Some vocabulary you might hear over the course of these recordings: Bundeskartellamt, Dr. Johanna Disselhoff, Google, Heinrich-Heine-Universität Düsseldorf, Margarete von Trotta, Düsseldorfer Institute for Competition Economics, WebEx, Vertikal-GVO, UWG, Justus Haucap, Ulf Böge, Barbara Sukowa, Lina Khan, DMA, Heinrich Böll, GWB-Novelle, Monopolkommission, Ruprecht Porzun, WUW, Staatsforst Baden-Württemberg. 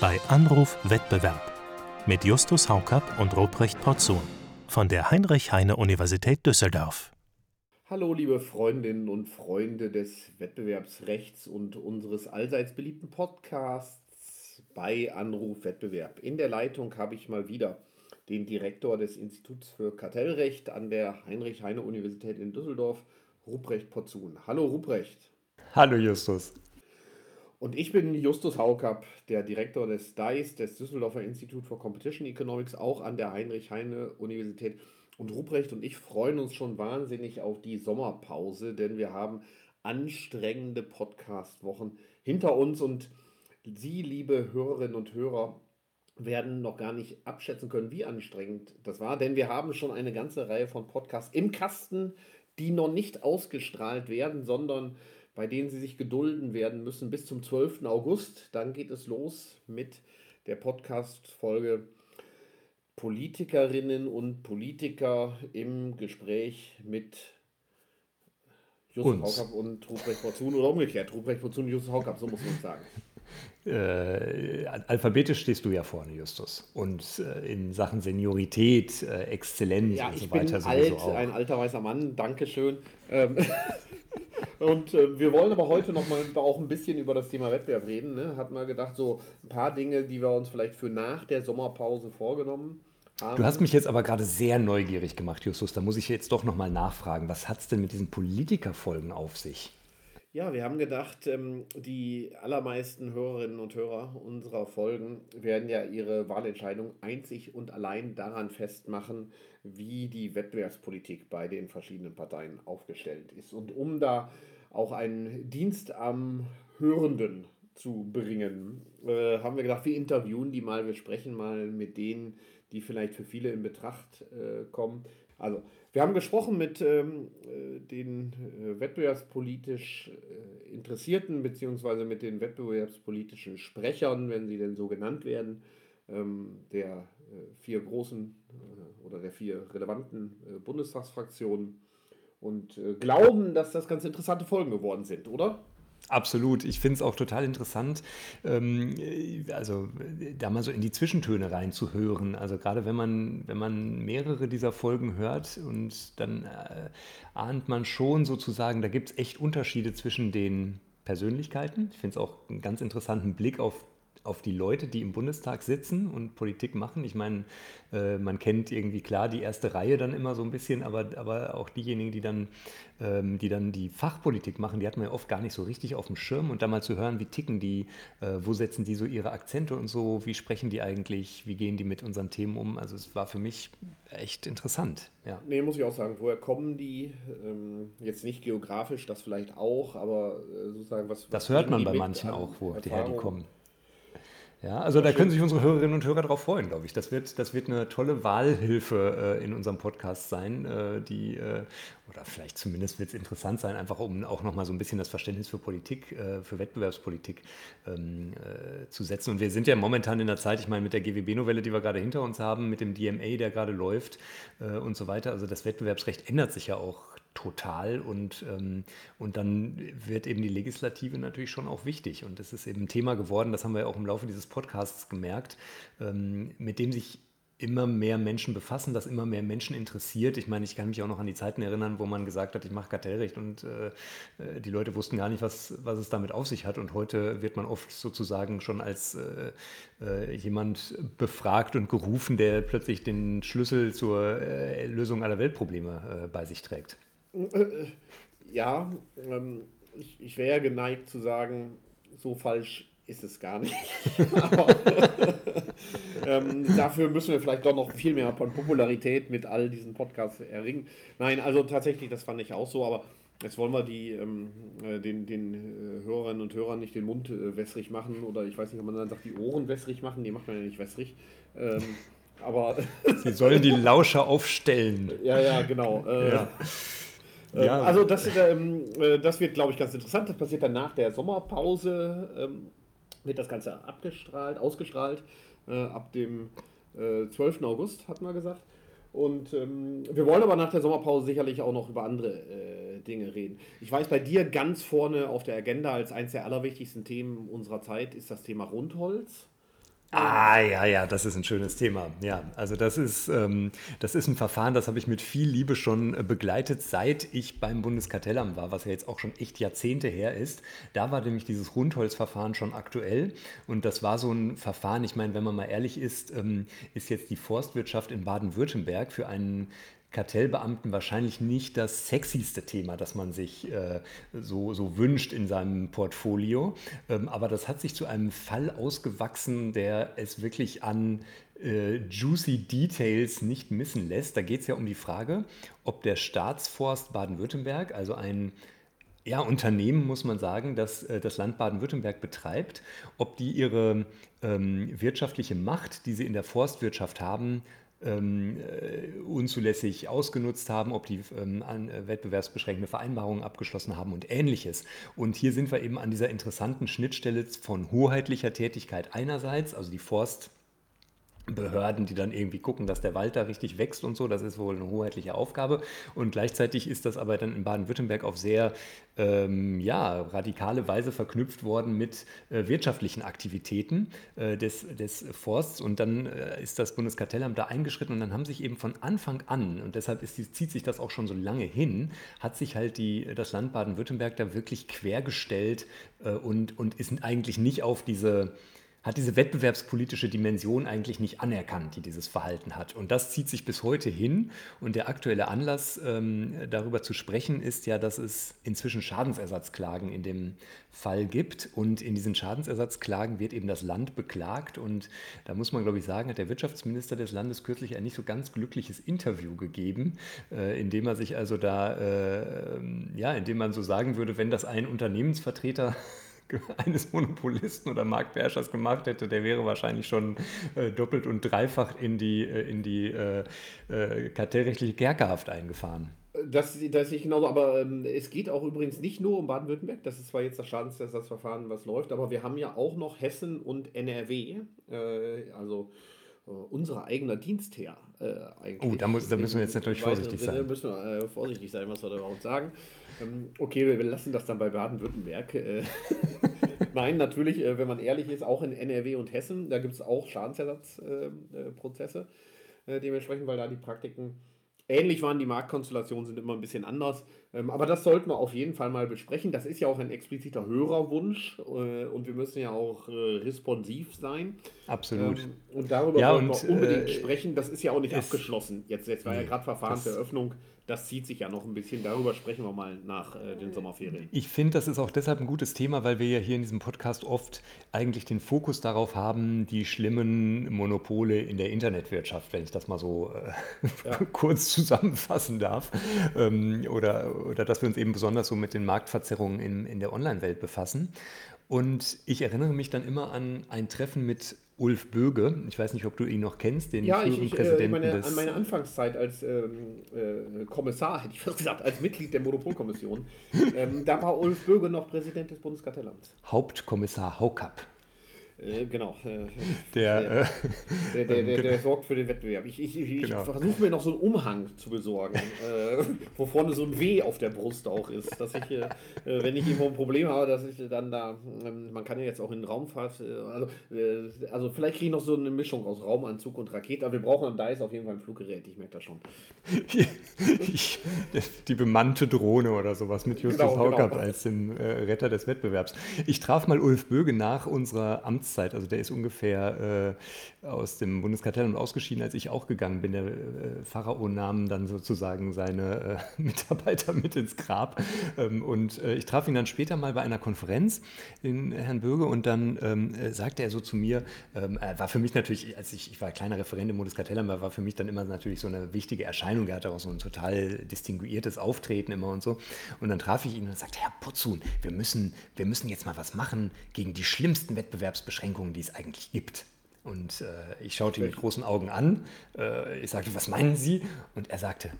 bei Anruf Wettbewerb mit Justus Haucap und Ruprecht Porzun von der Heinrich-Heine-Universität Düsseldorf. Hallo liebe Freundinnen und Freunde des Wettbewerbsrechts und unseres allseits beliebten Podcasts bei Anruf Wettbewerb. In der Leitung habe ich mal wieder den Direktor des Instituts für Kartellrecht an der Heinrich-Heine-Universität in Düsseldorf, Ruprecht Porzun. Hallo Ruprecht. Hallo Justus. Und ich bin Justus Haucap, der Direktor des DICE, des Düsseldorfer Institute for Competition Economics, auch an der Heinrich-Heine-Universität. Und Ruprecht und ich freuen uns schon wahnsinnig auf die Sommerpause, denn wir haben anstrengende Podcast-Wochen hinter uns und Sie, liebe Hörerinnen und Hörer, werden noch gar nicht abschätzen können, wie anstrengend das war, denn wir haben schon eine ganze Reihe von Podcasts im Kasten, die noch nicht ausgestrahlt werden, sondern bei denen Sie sich gedulden werden müssen bis zum 12. August. Dann geht es los mit der Podcast-Folge Politikerinnen und Politiker im Gespräch mit Justus Haucap und Ruprecht Porzun oder umgekehrt. Ruprecht Porzun und Justus Haucap, so muss man sagen. Alphabetisch stehst du ja vorne, Justus. Und in Sachen Seniorität, Exzellenz und so weiter. Ja, ich bin alt, ein alter weißer Mann, Dankeschön. Und wir wollen aber heute nochmal auch ein bisschen über das Thema Wettbewerb reden. Ne? Hat mal gedacht, so ein paar Dinge, die wir uns vielleicht für nach der Sommerpause vorgenommen haben. Du hast mich jetzt aber gerade sehr neugierig gemacht, Justus. Da muss ich jetzt doch nochmal nachfragen. Was hat es denn mit diesen Politikerfolgen auf sich? Ja, wir haben gedacht, die allermeisten Hörerinnen und Hörer unserer Folgen werden ja ihre Wahlentscheidung einzig und allein daran festmachen, wie die Wettbewerbspolitik bei den verschiedenen Parteien aufgestellt ist. Und um da auch einen Dienst am Hörenden zu bringen, haben wir gedacht, wir interviewen die mal, wir sprechen mal mit denen, die vielleicht für viele in Betracht kommen. Also, wir haben gesprochen mit den wettbewerbspolitisch Interessierten bzw. mit den wettbewerbspolitischen Sprechern, wenn sie denn so genannt werden, der vier großen oder der vier relevanten Bundestagsfraktionen und glauben, dass das ganz interessante Folgen geworden sind, oder? Absolut. Ich finde es auch total interessant, also da mal so in die Zwischentöne reinzuhören. Also gerade wenn man mehrere dieser Folgen hört und dann ahnt man schon sozusagen, da gibt es echt Unterschiede zwischen den Persönlichkeiten. Ich finde es auch einen ganz interessanten Blick auf die Leute, die im Bundestag sitzen und Politik machen. Ich meine, man kennt irgendwie klar die erste Reihe dann immer so ein bisschen, aber auch diejenigen, die dann die Fachpolitik machen, die hat man ja oft gar nicht so richtig auf dem Schirm. Und da mal zu hören, wie ticken die, wo setzen die so ihre Akzente und so, wie sprechen die eigentlich, wie gehen die mit unseren Themen um. Also es war für mich echt interessant. Ja. Nee, muss ich auch sagen, woher kommen die? Jetzt nicht geografisch, das vielleicht auch, aber sozusagen was... Das hört man bei manchen auch, woher die kommen. Ja, also da können sich unsere Hörerinnen und Hörer darauf freuen, glaube ich. Das wird eine tolle Wahlhilfe in unserem Podcast sein, oder vielleicht zumindest wird es interessant sein, einfach um auch nochmal so ein bisschen das Verständnis für Politik, für Wettbewerbspolitik zu setzen. Und wir sind ja momentan in der Zeit, ich meine mit der GWB-Novelle, die wir gerade hinter uns haben, mit dem DMA, der gerade läuft und so weiter. Also das Wettbewerbsrecht ändert sich ja auch total und dann wird eben die Legislative natürlich schon auch wichtig. Und das ist eben ein Thema geworden, das haben wir ja auch im Laufe dieses Podcasts gemerkt, mit dem sich immer mehr Menschen befassen, das immer mehr Menschen interessiert. Ich meine, ich kann mich auch noch an die Zeiten erinnern, wo man gesagt hat, ich mache Kartellrecht und die Leute wussten gar nicht, was es damit auf sich hat. Und heute wird man oft sozusagen schon als jemand befragt und gerufen, der plötzlich den Schlüssel zur Lösung aller Weltprobleme bei sich trägt. Ja, ich wäre geneigt zu sagen, so falsch ist es gar nicht. Aber dafür müssen wir vielleicht doch noch viel mehr von Popularität mit all diesen Podcasts erringen. Nein, also tatsächlich, das fand ich auch so, aber jetzt wollen wir den Hörerinnen und Hörern nicht den Mund wässrig machen oder ich weiß nicht, ob man dann sagt, die Ohren wässrig machen, die macht man ja nicht wässrig. Aber Sie sollen die Lauscher aufstellen. Ja, genau. Ja. Ja. Also das wird, glaube ich, ganz interessant. Das passiert dann nach der Sommerpause, wird das Ganze ausgestrahlt, ab dem 12. August, hatten wir gesagt. Und wir wollen aber nach der Sommerpause sicherlich auch noch über andere Dinge reden. Ich weiß, bei dir ganz vorne auf der Agenda als eines der allerwichtigsten Themen unserer Zeit ist das Thema Rundholz. Ah, ja, das ist ein schönes Thema. Ja, also das ist ein Verfahren, das habe ich mit viel Liebe schon begleitet, seit ich beim Bundeskartellamt war, was ja jetzt auch schon echt Jahrzehnte her ist. Da war nämlich dieses Rundholzverfahren schon aktuell und das war so ein Verfahren, ich meine, wenn man mal ehrlich ist, ist jetzt die Forstwirtschaft in Baden-Württemberg für einen Kartellbeamten wahrscheinlich nicht das sexyste Thema, das man sich so wünscht in seinem Portfolio. Aber das hat sich zu einem Fall ausgewachsen, der es wirklich an juicy Details nicht missen lässt. Da geht es ja um die Frage, ob der Staatsforst Baden-Württemberg, also ein Unternehmen, muss man sagen, das das Land Baden-Württemberg betreibt, ob die ihre wirtschaftliche Macht, die sie in der Forstwirtschaft haben, unzulässig ausgenutzt haben, ob die wettbewerbsbeschränkende Vereinbarungen abgeschlossen haben und Ähnliches. Und hier sind wir eben an dieser interessanten Schnittstelle von hoheitlicher Tätigkeit einerseits, also die Forstbehörden, die dann irgendwie gucken, dass der Wald da richtig wächst und so, das ist wohl eine hoheitliche Aufgabe. Und gleichzeitig ist das aber dann in Baden-Württemberg auf sehr radikale Weise verknüpft worden mit wirtschaftlichen Aktivitäten des Forsts. Und dann ist das Bundeskartellamt da eingeschritten und dann haben sich eben von Anfang an, und deshalb zieht sich das auch schon so lange hin, hat sich halt das Land Baden-Württemberg da wirklich quergestellt und ist eigentlich nicht hat diese wettbewerbspolitische Dimension eigentlich nicht anerkannt, die dieses Verhalten hat. Und das zieht sich bis heute hin. Und der aktuelle Anlass, darüber zu sprechen, ist ja, dass es inzwischen Schadensersatzklagen in dem Fall gibt. Und in diesen Schadensersatzklagen wird eben das Land beklagt. Und da muss man, glaube ich, sagen, hat der Wirtschaftsminister des Landes kürzlich ein nicht so ganz glückliches Interview gegeben, indem man so sagen würde, wenn das ein Unternehmensvertreter eines Monopolisten oder Marktbeherrschers gemacht hätte, der wäre wahrscheinlich schon doppelt und dreifach in die kartellrechtliche Kerkerhaft eingefahren. Das ist genauso, aber es geht auch übrigens nicht nur um Baden-Württemberg, das ist zwar jetzt das Schadensersatzverfahren, was läuft, aber wir haben ja auch noch Hessen und NRW, also unser eigener Dienstherr eigentlich. Oh, da müssen wir jetzt natürlich vorsichtig sein. Da müssen wir vorsichtig sein, was wir da überhaupt sagen. Okay, wir lassen das dann bei Baden-Württemberg. Nein, natürlich, wenn man ehrlich ist, auch in NRW und Hessen, da gibt es auch Schadensersatzprozesse dementsprechend, weil da die Praktiken ähnlich waren, die Marktkonstellationen sind immer ein bisschen anders. Aber das sollten wir auf jeden Fall mal besprechen. Das ist ja auch ein expliziter Hörerwunsch und wir müssen ja auch responsiv sein. Absolut. Und darüber sollten wir unbedingt sprechen. Das ist ja auch nicht abgeschlossen. Jetzt war ja gerade Verfahrenseröffnung. Das zieht sich ja noch ein bisschen, darüber sprechen wir mal nach den Sommerferien. Ich finde, das ist auch deshalb ein gutes Thema, weil wir ja hier in diesem Podcast oft eigentlich den Fokus darauf haben, die schlimmen Monopole in der Internetwirtschaft, wenn ich das mal so kurz zusammenfassen darf. Oder dass wir uns eben besonders so mit den Marktverzerrungen in der Online-Welt befassen. Und ich erinnere mich dann immer an ein Treffen mit Ulf Böge, ich weiß nicht, ob du ihn noch kennst, den früheren Präsidenten an meiner Anfangszeit als Kommissar, hätte ich fast gesagt, als Mitglied der Monopolkommission, da war Ulf Böge noch Präsident des Bundeskartellamts. Hauptkommissar Haucap. Genau. Der sorgt für den Wettbewerb. Ich versuche mir noch so einen Umhang zu besorgen, wo vorne so ein W auf der Brust auch ist, dass ich, wenn ich irgendwo ein Problem habe, dass ich dann da, man kann ja jetzt auch in den Raumfahrt, also vielleicht kriege ich noch so eine Mischung aus Raumanzug und Rakete, aber wir brauchen am Dice auf jeden Fall ein Fluggerät, ich merke das schon. Die bemannte Drohne oder sowas mit Justus Haucap als dem Retter des Wettbewerbs. Ich traf mal Ulf Böge nach unserer Amtszeit. Also der ist ungefähr aus dem Bundeskartellamt ausgeschieden, als ich auch gegangen bin. Der Pharao nahm dann sozusagen seine Mitarbeiter mit ins Grab. Und ich traf ihn dann später mal bei einer Konferenz, den Herrn Böge, und dann sagte er so zu mir, war für mich natürlich, als ich war kleiner Referent im Bundeskartellamt, war für mich dann immer natürlich so eine wichtige Erscheinung. Er hatte auch so ein total distinguiertes Auftreten immer und so. Und dann traf ich ihn und sagte, Herr Porzun, wir müssen jetzt mal was machen gegen die schlimmsten Wettbewerbsbeschränkungen, die es eigentlich gibt. Und ich schaute ihn mit großen Augen an. Ich sagte, was meinen Sie? Und er sagte,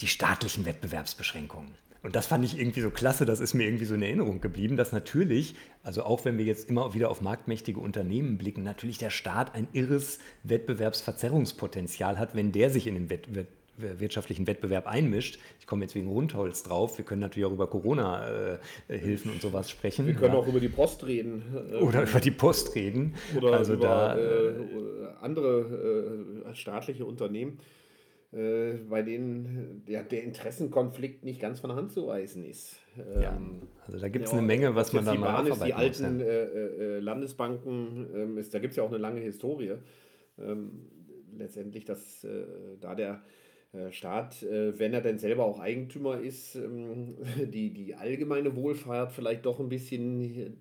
die staatlichen Wettbewerbsbeschränkungen. Und das fand ich irgendwie so klasse, das ist mir irgendwie so in Erinnerung geblieben, dass natürlich, also auch wenn wir jetzt immer wieder auf marktmächtige Unternehmen blicken, natürlich der Staat ein irres Wettbewerbsverzerrungspotenzial hat, wenn der sich in den Wettbewerb wirtschaftlichen Wettbewerb einmischt. Ich komme jetzt wegen Rundholz drauf. Wir können natürlich auch über Corona-Hilfen und sowas sprechen. Wir können auch über die Post reden. Oder über die Post reden. Oder also über andere staatliche Unternehmen, bei denen der Interessenkonflikt nicht ganz von der Hand zu weisen ist. Ja, also da gibt es eine Menge, was man da mal aufarbeiten muss. Die alten Landesbanken, da gibt es ja auch eine lange Historie. Letztendlich, dass da der Staat, wenn er denn selber auch Eigentümer ist, die allgemeine Wohlfahrt vielleicht doch ein bisschen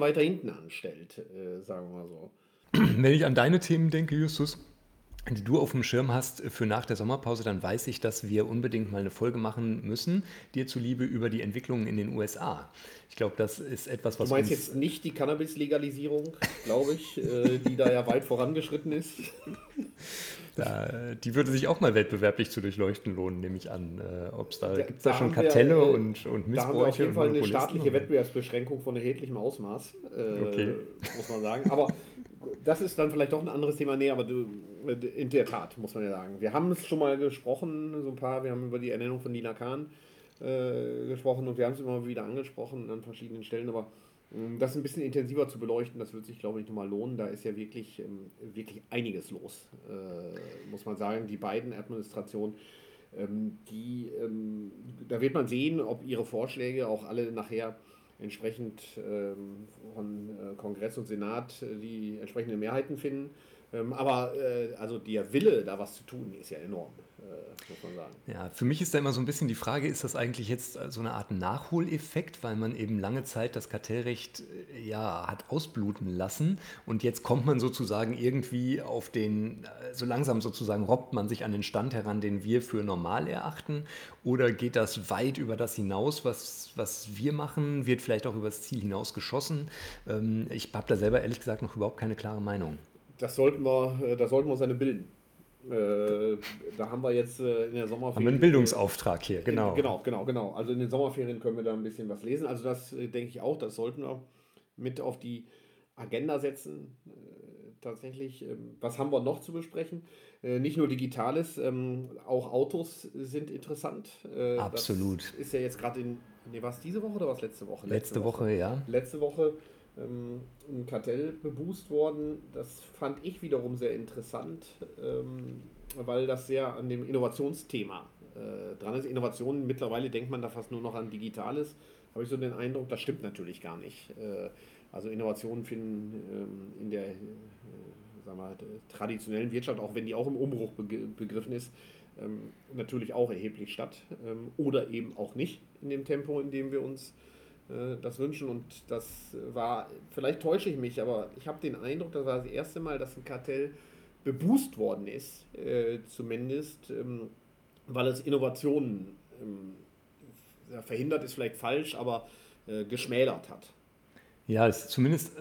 weiter hinten anstellt, sagen wir mal so. Wenn ich an deine Themen denke, Justus, die du auf dem Schirm hast für nach der Sommerpause, dann weiß ich, dass wir unbedingt mal eine Folge machen müssen, dir zuliebe, über die Entwicklungen in den USA. Ich glaube, das ist etwas, was... Du meinst jetzt nicht die Cannabis-Legalisierung, glaube ich, die da ja weit vorangeschritten ist? Die würde sich auch mal wettbewerblich zu durchleuchten lohnen, nehme ich an. Gibt es da schon Kartelle und Missbräuche? Da haben wir auf jeden Fall eine staatliche Wettbewerbsbeschränkung von erheblichem Ausmaß, muss man sagen. Aber das ist dann vielleicht doch ein anderes Thema. Nee, aber in der Tat, muss man ja sagen. Wir haben es schon mal gesprochen, wir haben über die Ernennung von Lina Khan gesprochen und wir haben es immer wieder angesprochen an verschiedenen Stellen, aber das ein bisschen intensiver zu beleuchten, das wird sich, glaube ich, nochmal lohnen. Da ist ja wirklich einiges los, muss man sagen. Die beiden Administrationen, da wird man sehen, ob ihre Vorschläge auch alle nachher entsprechend von Kongress und Senat die entsprechenden Mehrheiten finden. Aber also der Wille, da was zu tun, ist ja enorm, muss man sagen. Ja, für mich ist da immer so ein bisschen die Frage, ist das eigentlich jetzt so eine Art Nachholeffekt, weil man eben lange Zeit das Kartellrecht hat ausbluten lassen und jetzt kommt man sozusagen irgendwie auf den, so langsam sozusagen robbt man sich an den Stand heran, den wir für normal erachten, oder geht das weit über das hinaus, was wir machen, wird vielleicht auch über das Ziel hinaus geschossen? Ich habe da selber ehrlich gesagt noch überhaupt keine klare Meinung. Da sollten wir uns eine bilden. Da haben wir jetzt in der Sommerferien... Haben wir einen Bildungsauftrag hier, genau. Genau. Also in den Sommerferien können wir da ein bisschen was lesen. Also das denke ich auch, das sollten wir mit auf die Agenda setzen. Tatsächlich, was haben wir noch zu besprechen? Nicht nur Digitales, auch Autos sind interessant. Absolut. Das ist ja jetzt gerade war es diese Woche oder war es letzte Woche? Letzte Woche. Letzte Woche ein Kartell bebußt worden. Das fand ich wiederum sehr interessant, weil das sehr an dem Innovationsthema dran ist. Innovationen, mittlerweile denkt man da fast nur noch an Digitales, habe ich so den Eindruck, das stimmt natürlich gar nicht. Also Innovationen finden in der traditionellen Wirtschaft, auch wenn die auch im Umbruch begriffen ist, natürlich auch erheblich statt oder eben auch nicht in dem Tempo, in dem wir uns das wünschen, und das war, vielleicht täusche ich mich, aber ich habe den Eindruck, das war das erste Mal, dass ein Kartell beboost worden ist, zumindest, weil es Innovationen verhindert ist vielleicht falsch, aber geschmälert hat. Ja, es ist zumindest,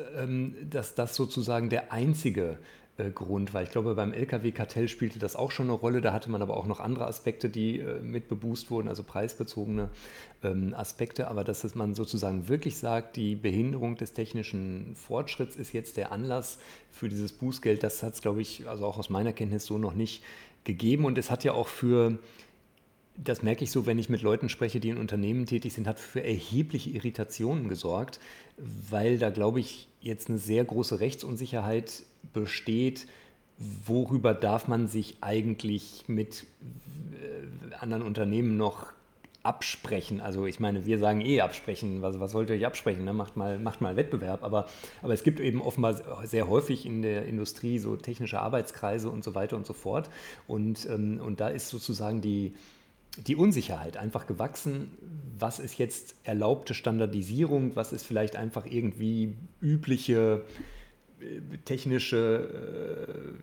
dass das sozusagen der einzige Grund, weil ich glaube, beim Lkw-Kartell spielte das auch schon eine Rolle, da hatte man aber auch noch andere Aspekte, die mit beboost wurden, also preisbezogene Aspekte, aber dass man sozusagen wirklich sagt, die Behinderung des technischen Fortschritts ist jetzt der Anlass für dieses Bußgeld, das hat es, glaube ich, also auch aus meiner Kenntnis so noch nicht gegeben, und es hat ja auch für... Das merke ich so, wenn ich mit Leuten spreche, die in Unternehmen tätig sind, hat für erhebliche Irritationen gesorgt, weil da, glaube ich, jetzt eine sehr große Rechtsunsicherheit besteht. Worüber darf man sich eigentlich mit anderen Unternehmen noch absprechen? Also ich meine, wir sagen absprechen, was sollt ihr euch absprechen? Ne? Macht mal Wettbewerb. Aber es gibt eben offenbar sehr häufig in der Industrie so technische Arbeitskreise und so weiter und so fort. Und da ist sozusagen die Unsicherheit einfach gewachsen, was ist jetzt erlaubte Standardisierung, was ist vielleicht einfach irgendwie übliche technische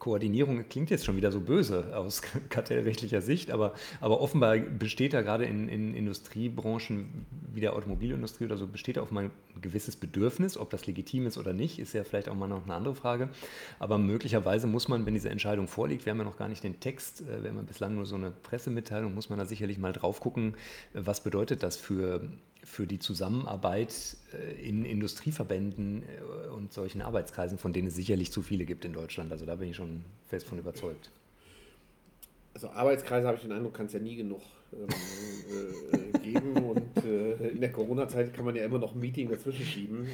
Koordinierung, klingt jetzt schon wieder so böse aus kartellrechtlicher Sicht, aber offenbar besteht da gerade in Industriebranchen wie der Automobilindustrie oder so, besteht da offenbar ein gewisses Bedürfnis, ob das legitim ist oder nicht, ist ja vielleicht auch mal noch eine andere Frage, aber möglicherweise muss man, wenn diese Entscheidung vorliegt, wir haben ja noch gar nicht den Text, wir haben ja bislang nur so eine Pressemitteilung, muss man da sicherlich mal drauf gucken, was bedeutet das für die Zusammenarbeit in Industrieverbänden und solchen Arbeitskreisen, von denen es sicherlich zu viele gibt in Deutschland. Also da bin ich schon fest von überzeugt. Also Arbeitskreise, habe ich den Eindruck, kann es ja nie genug geben. Und in der Corona-Zeit kann man ja immer noch ein Meeting dazwischen schieben.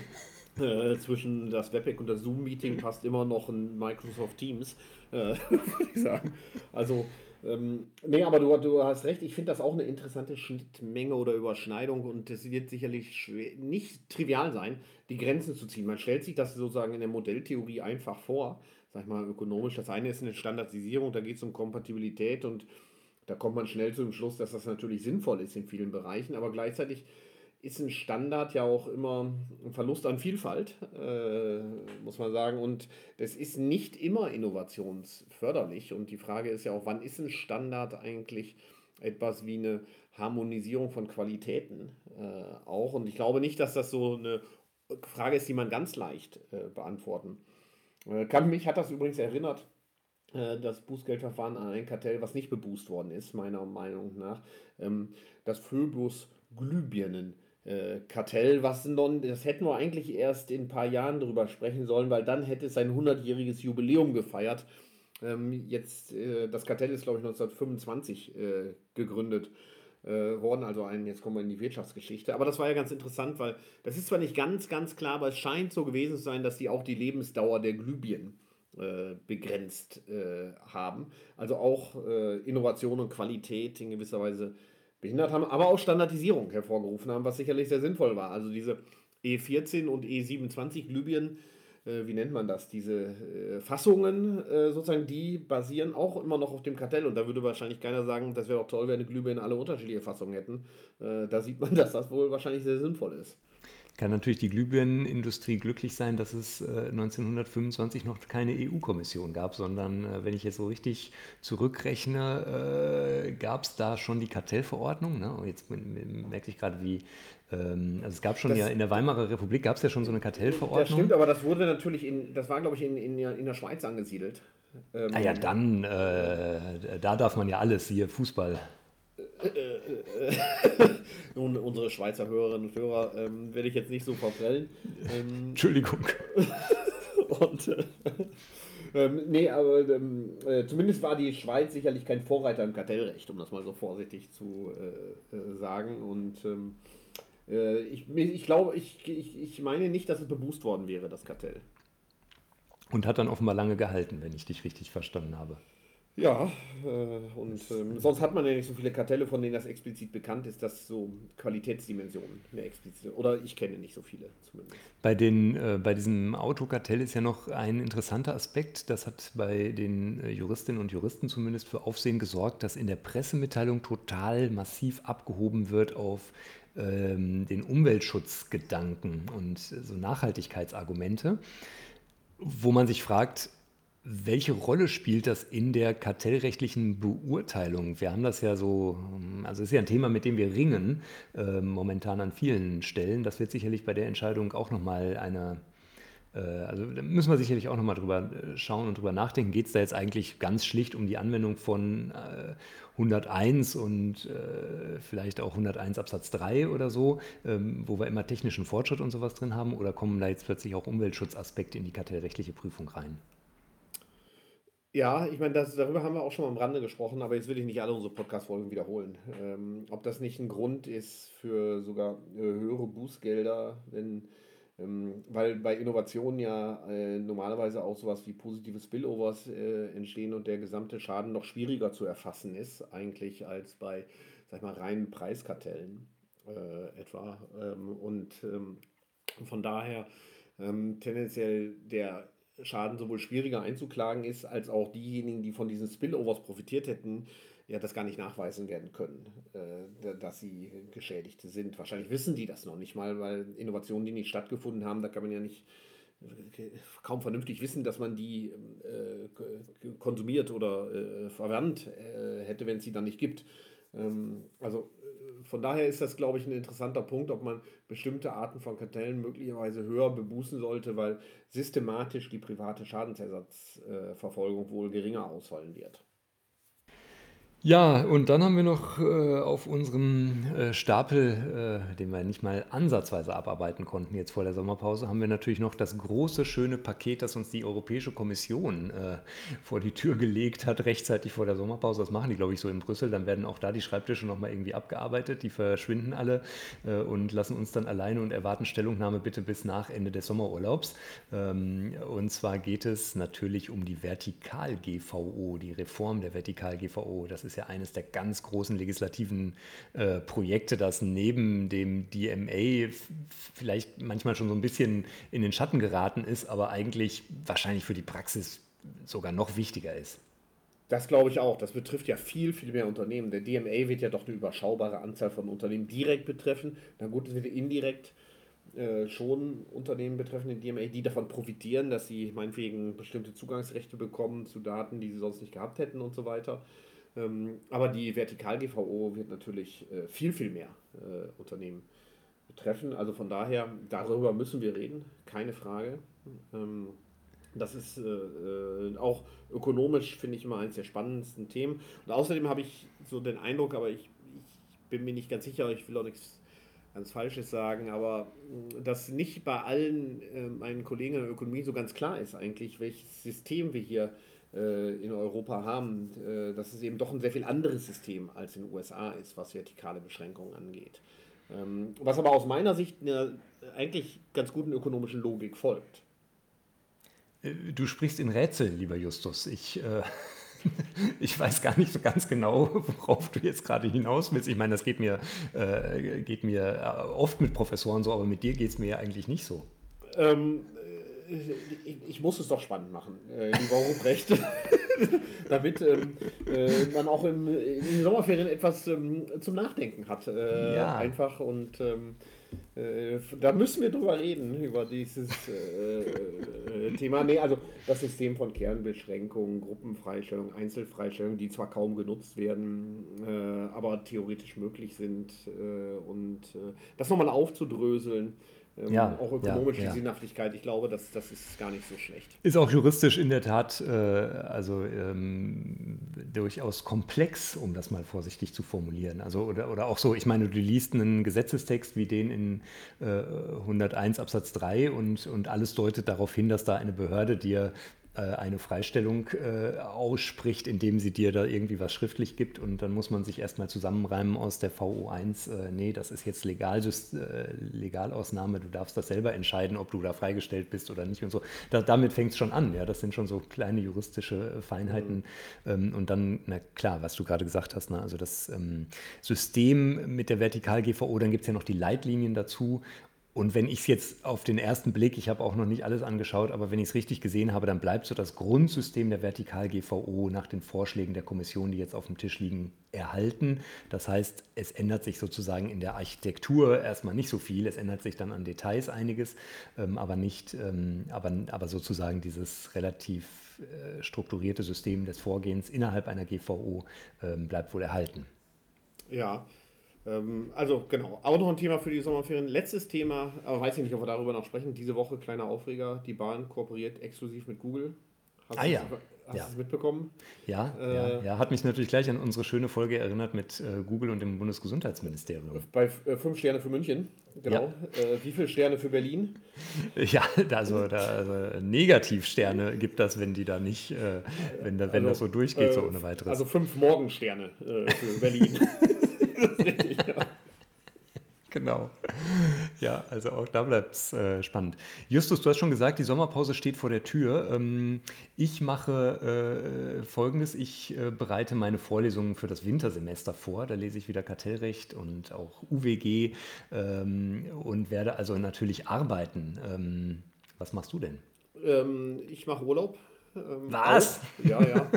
Zwischen das WebEx und das Zoom-Meeting passt immer noch ein Microsoft Teams, würde ich sagen. Also, nee, aber du hast recht, ich finde das auch eine interessante Schnittmenge oder Überschneidung, und es wird sicherlich schwer, nicht trivial sein, die Grenzen zu ziehen. Man stellt sich das sozusagen in der Modelltheorie einfach vor, sag ich mal ökonomisch. Das eine ist eine Standardisierung, da geht es um Kompatibilität, und da kommt man schnell zu dem Schluss, dass das natürlich sinnvoll ist in vielen Bereichen, aber gleichzeitig ist ein Standard ja auch immer ein Verlust an Vielfalt, muss man sagen. Und das ist nicht immer innovationsförderlich. Und die Frage ist ja auch, wann ist ein Standard eigentlich etwas wie eine Harmonisierung von Qualitäten auch? Und ich glaube nicht, dass das so eine Frage ist, die man ganz leicht beantworten kann. Mich hat das übrigens erinnert, das Bußgeldverfahren an ein Kartell, was nicht bebußt worden ist, meiner Meinung nach, das Glühbirnen-Kartell, das hätten wir eigentlich erst in ein paar Jahren drüber sprechen sollen, weil dann hätte es sein 100-jähriges Jubiläum gefeiert. Das Kartell ist, glaube ich, 1925 gegründet worden, jetzt kommen wir in die Wirtschaftsgeschichte. Aber das war ja ganz interessant, weil das ist zwar nicht ganz, ganz klar, aber es scheint so gewesen zu sein, dass die auch die Lebensdauer der Glühbirnen begrenzt haben. Also auch Innovation und Qualität in gewisser Weise behindert haben, aber auch Standardisierung hervorgerufen haben, was sicherlich sehr sinnvoll war. Also diese E14 und E27 Glühbirnen, wie nennt man das, diese Fassungen sozusagen, die basieren auch immer noch auf dem Kartell, und da würde wahrscheinlich keiner sagen, das wäre doch toll, wenn eine Glühbirne alle unterschiedliche Fassungen hätten. Da sieht man, dass das wohl wahrscheinlich sehr sinnvoll ist. Kann natürlich die Glühbirnenindustrie glücklich sein, dass es 1925 noch keine EU-Kommission gab, sondern wenn ich jetzt so richtig zurückrechne, gab es da schon die Kartellverordnung. Ne? Und jetzt merke ich gerade, wie es gab schon in der Weimarer Republik gab es ja schon so eine Kartellverordnung. Das stimmt, aber das wurde natürlich das war glaube ich in der Schweiz angesiedelt. Dann da darf man ja alles hier Fußball. Nun, unsere Schweizer Hörerinnen und Hörer werde ich jetzt nicht so verprellen. Entschuldigung. Zumindest war die Schweiz sicherlich kein Vorreiter im Kartellrecht, um das mal so vorsichtig zu sagen. Und ich meine nicht, dass es bebußt worden wäre, das Kartell. Und hat dann offenbar lange gehalten, wenn ich dich richtig verstanden habe. Ja, und sonst hat man ja nicht so viele Kartelle, von denen das explizit bekannt ist, dass so Qualitätsdimensionen mehr explizit, oder ich kenne nicht so viele zumindest. Bei diesem Autokartell ist ja noch ein interessanter Aspekt, das hat bei den Juristinnen und Juristen zumindest für Aufsehen gesorgt, dass in der Pressemitteilung total massiv abgehoben wird auf den Umweltschutzgedanken und so Nachhaltigkeitsargumente, wo man sich fragt, welche Rolle spielt das in der kartellrechtlichen Beurteilung? Wir haben das ja es ist ja ein Thema, mit dem wir ringen, momentan an vielen Stellen. Das wird sicherlich bei der Entscheidung auch nochmal da müssen wir sicherlich auch nochmal drüber schauen und drüber nachdenken. Geht es da jetzt eigentlich ganz schlicht um die Anwendung von 101 und vielleicht auch 101 Absatz 3 oder so, wo wir immer technischen Fortschritt und sowas drin haben, oder kommen da jetzt plötzlich auch Umweltschutzaspekte in die kartellrechtliche Prüfung rein? Ja, ich meine, darüber haben wir auch schon mal am Rande gesprochen, aber jetzt will ich nicht alle unsere Podcast-Folgen wiederholen. Ob das nicht ein Grund ist für sogar höhere Bußgelder, weil bei Innovationen ja normalerweise auch sowas wie positive Spillovers entstehen und der gesamte Schaden noch schwieriger zu erfassen ist, eigentlich als bei, sag ich mal, reinen Preiskartellen etwa. Von daher tendenziell der Schaden sowohl schwieriger einzuklagen ist, als auch diejenigen, die von diesen Spillovers profitiert hätten, ja das gar nicht nachweisen werden können, dass sie Geschädigte sind. Wahrscheinlich wissen die das noch nicht mal, weil Innovationen, die nicht stattgefunden haben, da kann man ja nicht kaum vernünftig wissen, dass man die konsumiert oder verwandt hätte, wenn es sie dann nicht gibt. Von daher ist das, glaube ich, ein interessanter Punkt, ob man bestimmte Arten von Kartellen möglicherweise höher bebußen sollte, weil systematisch die private Schadensersatzverfolgung wohl geringer ausfallen wird. Ja, und dann haben wir noch auf unserem Stapel, den wir nicht mal ansatzweise abarbeiten konnten jetzt vor der Sommerpause, haben wir natürlich noch das große, schöne Paket, das uns die Europäische Kommission vor die Tür gelegt hat, rechtzeitig vor der Sommerpause. Das machen die, glaube ich, so in Brüssel. Dann werden auch da die Schreibtische nochmal irgendwie abgearbeitet. Die verschwinden alle und lassen uns dann alleine und erwarten Stellungnahme bitte bis nach Ende des Sommerurlaubs. Und zwar geht es natürlich um die Vertikal-GVO, die Reform der Vertikal-GVO. Das ist ja eines der ganz großen legislativen Projekte, das neben dem DMA vielleicht manchmal schon so ein bisschen in den Schatten geraten ist, aber eigentlich wahrscheinlich für die Praxis sogar noch wichtiger ist. Das glaube ich auch. Das betrifft ja viel, viel mehr Unternehmen. Der DMA wird ja doch eine überschaubare Anzahl von Unternehmen direkt betreffen. Na gut, es wird indirekt schon Unternehmen betreffen, den DMA, die davon profitieren, dass sie meinetwegen bestimmte Zugangsrechte bekommen zu Daten, die sie sonst nicht gehabt hätten und so weiter. Aber die Vertikal-GVO wird natürlich viel, viel mehr Unternehmen betreffen. Also von daher, darüber müssen wir reden, keine Frage. Das ist auch ökonomisch, finde ich, immer eines der spannendsten Themen. Und außerdem habe ich so den Eindruck, aber ich bin mir nicht ganz sicher, ich will auch nichts ganz Falsches sagen, aber dass nicht bei allen meinen Kollegen in der Ökonomie so ganz klar ist eigentlich, welches System wir hier in Europa haben, dass es eben doch ein sehr viel anderes System als in den USA ist, was vertikale Beschränkungen angeht. Was aber aus meiner Sicht einer eigentlich ganz guten ökonomischen Logik folgt. Du sprichst in Rätsel, lieber Justus. Ich weiß gar nicht so ganz genau, worauf du jetzt gerade hinaus willst. Ich meine, das geht mir oft mit Professoren so, aber mit dir geht es mir ja eigentlich nicht so. Ich muss es doch spannend machen, lieber Ruprecht, damit man auch in den Sommerferien etwas zum Nachdenken hat. Einfach und da müssen wir drüber reden, über dieses Thema. Nee, also das System von Kernbeschränkungen, Gruppenfreistellung, Einzelfreistellung, die zwar kaum genutzt werden, aber theoretisch möglich sind und das nochmal aufzudröseln. Auch ökonomische Sinnhaftigkeit, ich glaube, das ist gar nicht so schlecht. Ist auch juristisch in der Tat durchaus komplex, um das mal vorsichtig zu formulieren. Also oder auch so, ich meine, du liest einen Gesetzestext wie den in 101 Absatz 3 und alles deutet darauf hin, dass da eine Behörde dir eine Freistellung ausspricht, indem sie dir da irgendwie was schriftlich gibt und dann muss man sich erstmal zusammenreimen aus der VO1, nee, das ist jetzt Legalausnahme, du darfst das selber entscheiden, ob du da freigestellt bist oder nicht und so. Damit fängt es schon an, ja, das sind schon so kleine juristische Feinheiten und dann, na klar, was du gerade gesagt hast, also das System mit der Vertikal-GVO, dann gibt es ja noch die Leitlinien dazu. Und wenn ich es jetzt auf den ersten Blick, ich habe auch noch nicht alles angeschaut, aber wenn ich es richtig gesehen habe, dann bleibt so das Grundsystem der Vertikal-GVO nach den Vorschlägen der Kommission, die jetzt auf dem Tisch liegen, erhalten. Das heißt, es ändert sich sozusagen in der Architektur erstmal nicht so viel, es ändert sich dann an Details einiges, aber sozusagen dieses relativ strukturierte System des Vorgehens innerhalb einer GVO bleibt wohl erhalten. Ja. Also genau, auch noch ein Thema für die Sommerferien. Letztes Thema, aber weiß ich nicht, ob wir darüber noch sprechen. Diese Woche kleiner Aufreger, die Bahn kooperiert exklusiv mit Google. Hast du es mitbekommen? Ja, hat mich natürlich gleich an unsere schöne Folge erinnert mit Google und dem Bundesgesundheitsministerium. Bei 5 Sterne für München, genau. Ja. Wie viele Sterne für Berlin? Ja, also Negativsterne gibt das, wenn die da nicht, wenn das so durchgeht, so ohne weiteres. Also 5 Morgensterne für Berlin. Richtig, ja. Genau. Ja, also auch da bleibt es spannend. Justus, du hast schon gesagt, die Sommerpause steht vor der Tür. Ich mache Folgendes. Ich bereite meine Vorlesungen für das Wintersemester vor. Da lese ich wieder Kartellrecht und auch UWG und werde also natürlich arbeiten. Was machst du denn? Ich mache Urlaub. Was? Auch. Ja.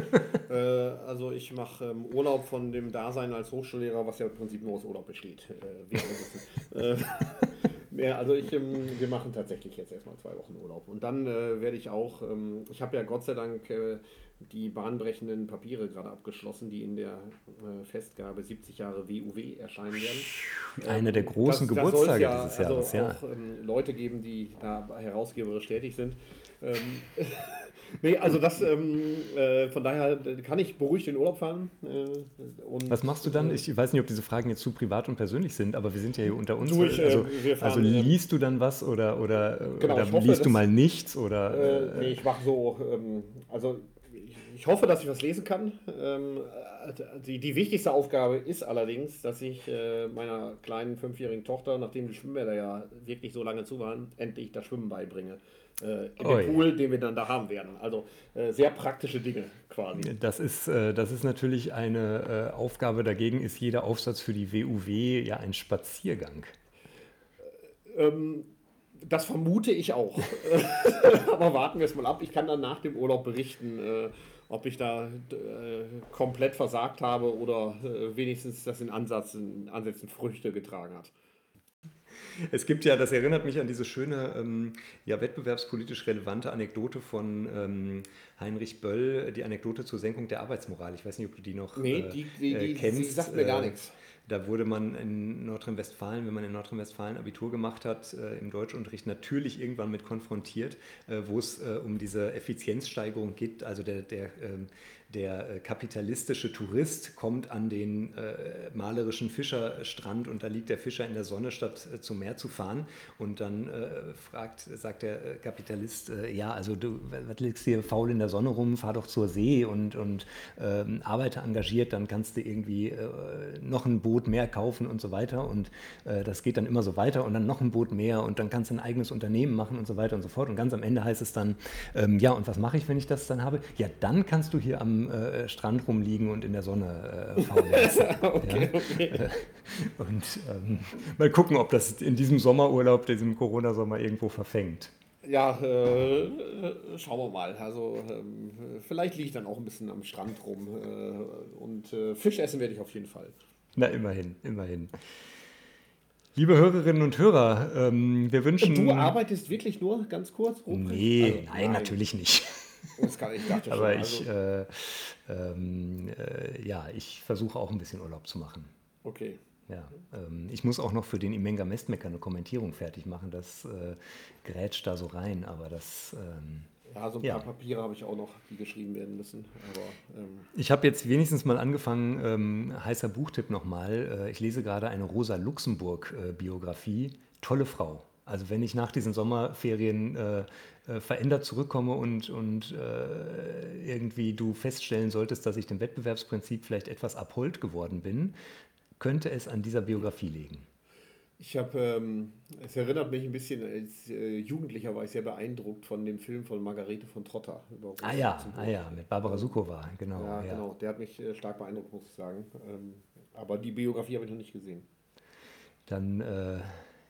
Also ich mache Urlaub von dem Dasein als Hochschullehrer, was ja im Prinzip nur aus Urlaub besteht. Wir machen tatsächlich jetzt erstmal 2 Wochen Urlaub. Und dann werde ich auch, ich habe ja Gott sei Dank die bahnbrechenden Papiere gerade abgeschlossen, die in der Festgabe 70 Jahre WUW erscheinen werden. Einer der großen Geburtstage dieses Jahres. Es soll ja auch Leute geben, die da herausgeberisch tätig sind. Nee, also das, von daher kann ich beruhigt in Urlaub fahren. Und was machst du dann? Ich weiß nicht, ob diese Fragen jetzt zu privat und persönlich sind, aber wir sind ja hier unter uns. Also liest du dann was oder liest du mal nichts? Oder, nee, ich mache so, also ich hoffe, dass ich was lesen kann. Die wichtigste Aufgabe ist allerdings, dass ich meiner kleinen 5-jährigen Tochter, nachdem die Schwimmbäder ja wirklich so lange zu waren, endlich das Schwimmen beibringe. In dem Pool, den wir dann da haben werden. Also sehr praktische Dinge quasi. Das ist natürlich eine Aufgabe. Dagegen ist jeder Aufsatz für die WUW ja ein Spaziergang. Das vermute ich auch. Aber warten wir es mal ab. Ich kann dann nach dem Urlaub berichten, ob ich da komplett versagt habe oder wenigstens das in Ansätzen Früchte getragen hat. Es gibt ja, das erinnert mich an diese schöne, wettbewerbspolitisch relevante Anekdote von Heinrich Böll, die Anekdote zur Senkung der Arbeitsmoral. Ich weiß nicht, ob du die noch die kennst. Nee, die sagt mir gar nichts. Da wurde man in Nordrhein-Westfalen, wenn man in Nordrhein-Westfalen Abitur gemacht hat, im Deutschunterricht natürlich irgendwann mit konfrontiert, wo es um diese Effizienzsteigerung geht. Also der kapitalistische Tourist kommt an den malerischen Fischerstrand und da liegt der Fischer in der Sonne, statt zum Meer zu fahren. Und dann sagt der Kapitalist, was liegst du hier faul in der Sonne rum, fahr doch zur See und arbeite engagiert, dann kannst du irgendwie noch ein Boot mehr kaufen und so weiter. Und das geht dann immer so weiter und dann noch ein Boot mehr und dann kannst du ein eigenes Unternehmen machen und so weiter und so fort. Und ganz am Ende heißt es dann, und was mache ich, wenn ich das dann habe? Ja, dann kannst du hier am Strand rumliegen und in der Sonne faulen. Okay. Und mal gucken, ob das in diesem Sommerurlaub, diesem Corona-Sommer irgendwo verfängt. Ja, schauen wir mal. Also vielleicht liege ich dann auch ein bisschen am Strand rum und Fisch essen werde ich auf jeden Fall. Na, immerhin. Liebe Hörerinnen und Hörer, wir wünschen... Du arbeitest wirklich nur ganz kurz? Nein, natürlich nicht. Ich versuche auch ein bisschen Urlaub zu machen. Okay. Ja, ich muss auch noch für den Imenga Mestmecker eine Kommentierung fertig machen. Das grätscht da so rein, aber das... paar Papiere habe ich auch noch, die geschrieben werden müssen. Aber, ich habe jetzt wenigstens mal angefangen, heißer Buchtipp nochmal. Ich lese gerade eine Rosa-Luxemburg-Biografie. Tolle Frau. Also wenn ich nach diesen Sommerferien verändert zurückkomme und irgendwie du feststellen solltest, dass ich dem Wettbewerbsprinzip vielleicht etwas abhold geworden bin, könnte es an dieser Biografie liegen. Ich habe, es erinnert mich ein bisschen, als Jugendlicher war ich sehr beeindruckt von dem Film von Margarete von Trotta. Mit Barbara Sukowa, genau. Ja, genau, der hat mich stark beeindruckt, muss ich sagen. Aber die Biografie habe ich noch nicht gesehen. Dann...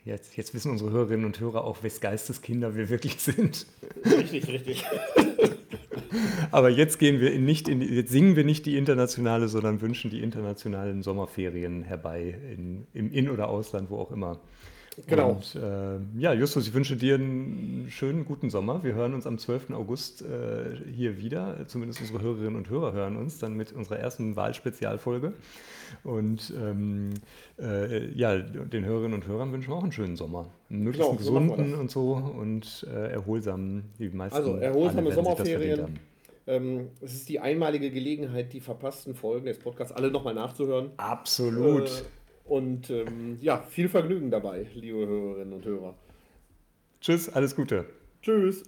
Jetzt wissen unsere Hörerinnen und Hörer auch, wes Geisteskinder wir wirklich sind. Richtig. Aber jetzt singen wir nicht die internationale, sondern wünschen die internationalen Sommerferien herbei, im In- oder Ausland, wo auch immer. Genau. Und, Justus, ich wünsche dir einen schönen, guten Sommer. Wir hören uns am 12. August hier wieder. Zumindest unsere Hörerinnen und Hörer hören uns dann mit unserer ersten Wahlspezialfolge. Und den Hörerinnen und Hörern wünschen wir auch einen schönen Sommer. Einen möglichst gesunden und so und erholsamen. Erholsame Sommerferien. Es ist die einmalige Gelegenheit, die verpassten Folgen des Podcasts alle nochmal nachzuhören. Absolut. Und viel Vergnügen dabei, liebe Hörerinnen und Hörer. Tschüss, alles Gute. Tschüss.